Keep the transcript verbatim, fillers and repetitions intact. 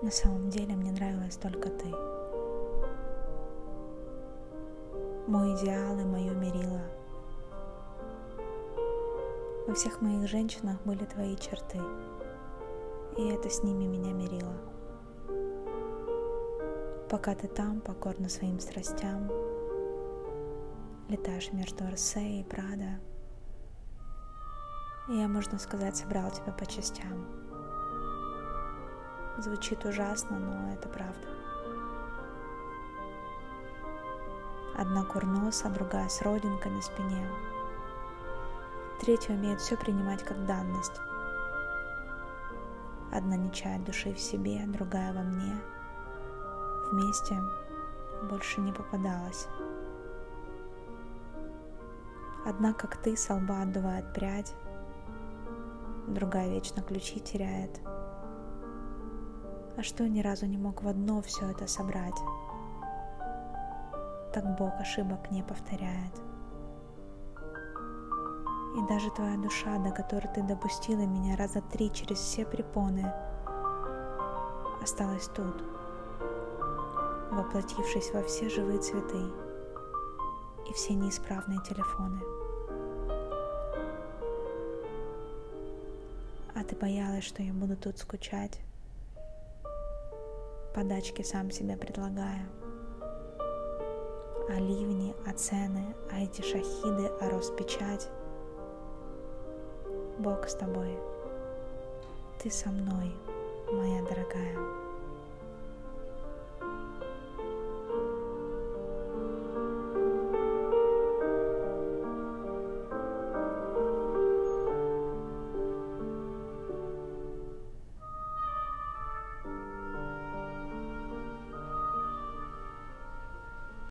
На самом деле мне нравилась только ты. Мой идеал и мое мерило. Во всех моих женщинах были твои черты, и это с ними меня мерило. Пока ты там, покорна своим страстям, летаешь между Орсе и Прадо, и я, можно сказать, собрал тебя по частям. Звучит ужасно, но это правда. Одна курноса, другая с родинкой на спине. Третья умеет все принимать как данность. Одна не чает души в себе, другая во мне. Вместе больше не попадалась. Одна, как ты, со лба отдувает прядь, другая вечно ключи теряет. А что, ни разу не мог в одно все это собрать? Так Бог ошибок не повторяет. И даже твоя душа, до которой ты допустила меня раза три через все препоны, осталась тут, воплотившись во все живые цветы и все неисправные телефоны. А ты боялась, что я буду тут скучать, подачки сам себе предлагая. А ливни, а цены, а эти шахиды, а Роспечать. Бог с тобой, ты со мной, моя дорогая.